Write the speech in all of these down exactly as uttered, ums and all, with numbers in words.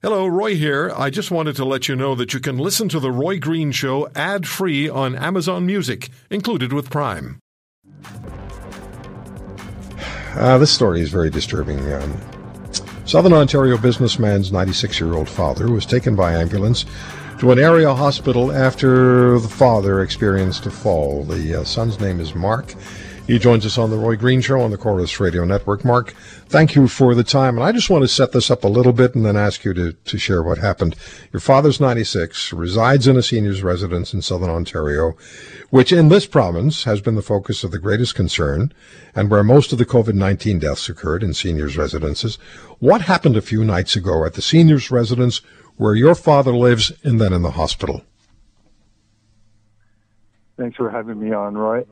Hello, Roy here. I just wanted to let you know that you can listen to The Roy Green Show ad-free on Amazon Music, included with Prime. Uh, this story is very disturbing. Um, Southern Ontario businessman's ninety-six-year-old father was taken by ambulance to an area hospital after the father experienced a fall. The uh, son's name is Mark. He joins us on The Roy Green Show on the Corus Radio Network. Mark, thank you for the time. And I just want to set this up a little bit and then ask you to, to share what happened. Your father's ninety-six, resides in a senior's residence in Southern Ontario, which in this province has been the focus of the greatest concern and where most of the COVID nineteen deaths occurred in seniors' residences. What happened a few nights ago at the seniors' residence where your father lives and then in the hospital? Thanks for having me on, Roy.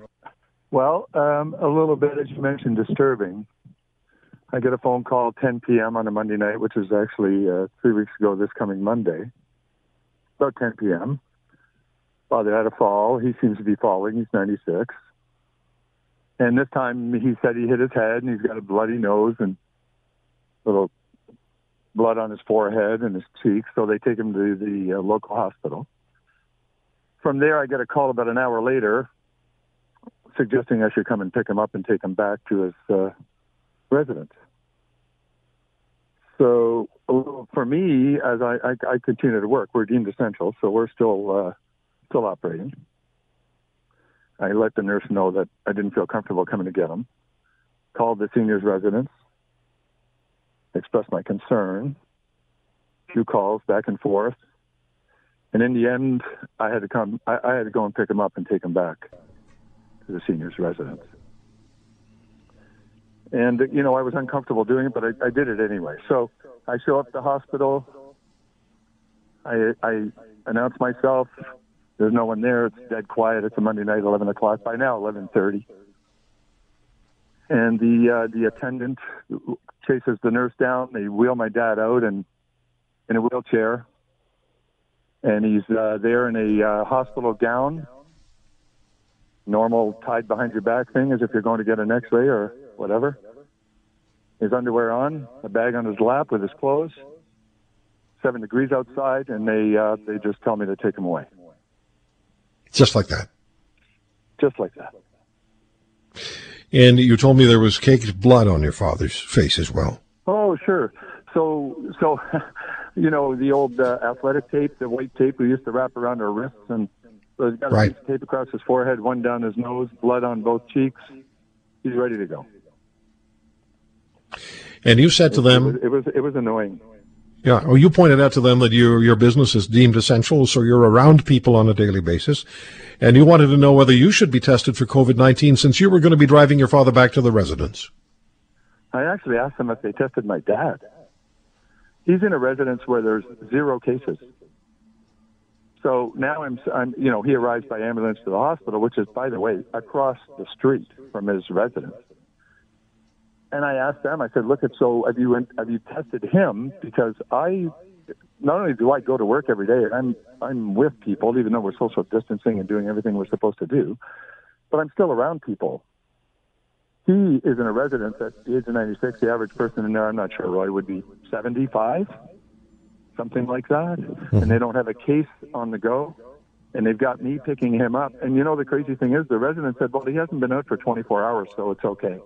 Well, um, a little bit, as you mentioned, disturbing. I get a phone call at ten p.m. on a Monday night, which is actually uh, three weeks ago this coming Monday, about ten p.m. Father had a fall. He seems to be falling. He's ninety-six. And this time he said he hit his head, and he's got a bloody nose and little blood on his forehead and his cheeks. So they take him to the uh, local hospital. From there, I get a call about an hour later suggesting I should come and pick him up and take him back to his uh, residence. So for me, as I, I, I continue to work, we're deemed essential, so we're still uh, still operating. I let the nurse know that I didn't feel comfortable coming to get him, called the senior's residence, expressed my concern, a few calls back and forth, and in the end, I had to come. I, I had to go and pick him up and take him back to the seniors' residence. And, you know, I was uncomfortable doing it, but I, I did it anyway. So I show up at the hospital. I, I announce myself. There's no one there. It's dead quiet. It's a Monday night, eleven o'clock. By now, eleven thirty. And the uh, the attendant chases the nurse down. They wheel my dad out and in a wheelchair. And he's uh, there in a uh, hospital gown. Normal tied behind your back thing as if you're going to get an x-ray or whatever. His underwear on, a bag on his lap with his clothes, seven degrees outside, and they uh, they just tell me to take him away. Just like that? Just like that. And you told me there was caked blood on your father's face as well. Oh, sure. So, so you know, the old uh, athletic tape, the white tape we used to wrap around our wrists and So he's got a piece of tape across his forehead, one down his nose, blood on both cheeks. He's ready to go. And you said to them, it was it was, it was annoying. Yeah. Well, you pointed out to them that your your business is deemed essential, so you're around people on a daily basis, and you wanted to know whether you should be tested for COVID nineteen since you were going to be driving your father back to the residence. I actually asked them if they tested my dad. He's in a residence where there's zero cases. So now I'm, I'm, you know, he arrives by ambulance to the hospital, which is, by the way, across the street from his residence. And I asked them, I said, look, at so have you have you tested him? Because I, not only do I go to work every day, and I'm I'm with people, even though we're social distancing and doing everything we're supposed to do, but I'm still around people. He is in a residence at the age of ninety-six. The average person in there, I'm not sure, Roy, would be seventy-five. Something like that, and they don't have a case on the go, and they've got me picking him up. And you know, the crazy thing is the resident said, well, he hasn't been out for twenty-four hours, so it's okay.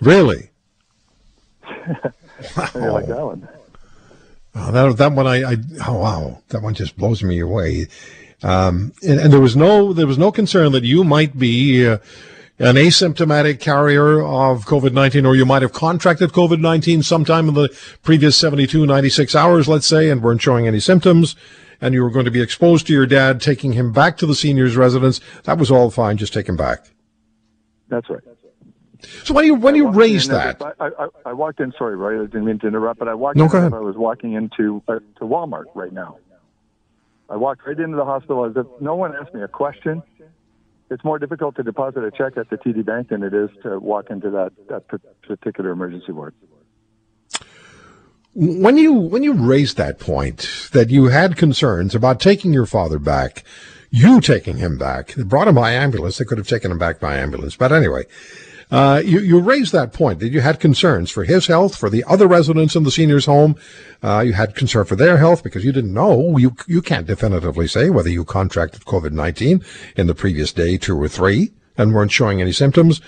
Really? Wow. I like that one. Oh, that, that one, I, I, oh, wow, that one just blows me away. Um, and, and there was no, there was no concern that you might be uh, an asymptomatic carrier of COVID nineteen, or you might have contracted COVID nineteen sometime in the previous seventy-two, ninety-six hours, let's say, and weren't showing any symptoms, and you were going to be exposed to your dad, taking him back to the senior's residence. That was all fine, just take him back. That's right. So when you, when you raised that... I, I, I walked in, sorry, Roy, I didn't mean to interrupt, but I walked no, in I was walking into uh, to Walmart right now. I walked right into the hospital as if no one asked me a question. It's more difficult to deposit a check at the T D Bank than it is to walk into that, that particular emergency ward. When you when you raised that point, that you had concerns about taking your father back, you taking him back, they brought him by ambulance. They could have taken him back by ambulance. But anyway, Uh, you, you raised that point that you had concerns for his health, for the other residents in the seniors' home. Uh, you had concern for their health because you didn't know. You, you can't definitively say whether you contracted COVID nineteen in the previous day, two or three, and weren't showing any symptoms.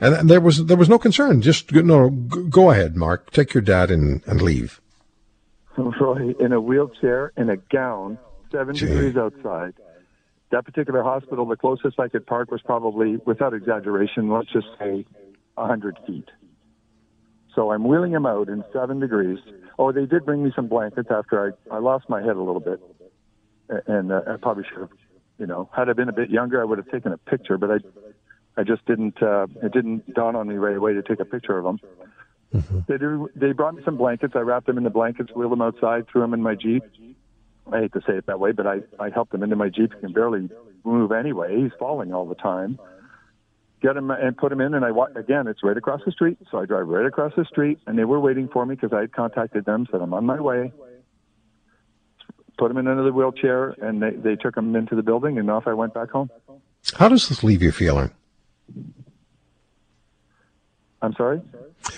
And, and there was there was no concern. Just no. Go ahead, Mark. Take your dad and, and leave. Roy, in a wheelchair, in a gown, seven Gee. degrees outside. That particular hospital, the closest I could park was probably, without exaggeration, let's just say one hundred feet. So I'm wheeling him out in seven degrees. Oh, they did bring me some blankets after I, I lost my head a little bit. And uh, I probably should have, you know, had I been a bit younger, I would have taken a picture, but I I just didn't, uh, it didn't dawn on me right away to take a picture of him. Mm-hmm. They, do, they brought me some blankets. I wrapped them in the blankets, wheeled them outside, threw them in my Jeep. I hate to say it that way, but I, I helped him into my Jeep. He can barely move anyway. He's falling all the time. Get him and put him in, and I walk, again, it's right across the street. So I drive right across the street, and they were waiting for me because I had contacted them, said I'm on my way. Put him in another wheelchair, and they, they took him into the building, and off I went back home. How does this leave you feeling? I'm sorry?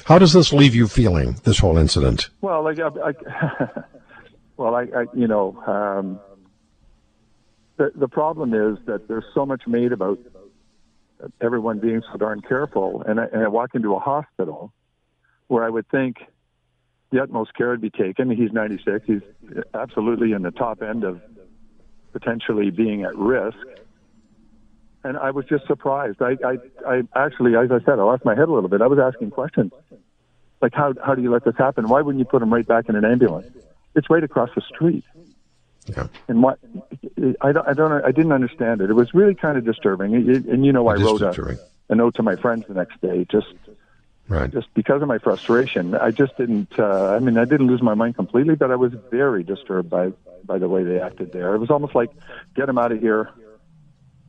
How does this leave you feeling, this whole incident? Well, like, I... I Well, I, I, you know, um, the, the problem is that there's so much made about everyone being so darn careful. And I, and I walk into a hospital where I would think the utmost care would be taken. He's ninety-six. He's absolutely in the top end of potentially being at risk. And I was just surprised. I, I, I actually, as I said, I lost my head a little bit. I was asking questions. Like, how, how do you let this happen? Why wouldn't you put him right back in an ambulance? It's right across the street. Yeah. And what I don't, I don't, I didn't understand it. It was really kind of disturbing. And, and you know, it I wrote a, a note to my friends the next day, just, right. just because of my frustration. I just didn't. Uh, I mean, I didn't lose my mind completely, but I was very disturbed by by the way they acted there. It was almost like, get him out of here.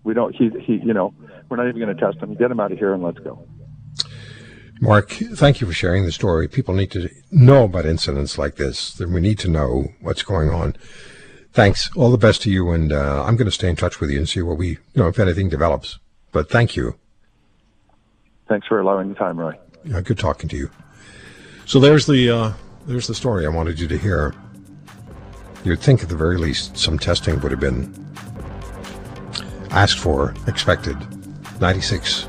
We don't. He, he. You know, we're not even going to test him. Get him out of here and let's go. Mark, thank you for sharing the story. People need to know about incidents like this. Then we need to know what's going on. Thanks. All the best to you, and uh, I'm going to stay in touch with you and see what we, you know, if anything develops. But thank you. Thanks for allowing the time, Roy. Yeah, good talking to you. So there's the uh, there's the story I wanted you to hear. You'd think at the very least some testing would have been asked for, expected. ninety-six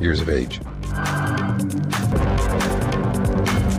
years of age.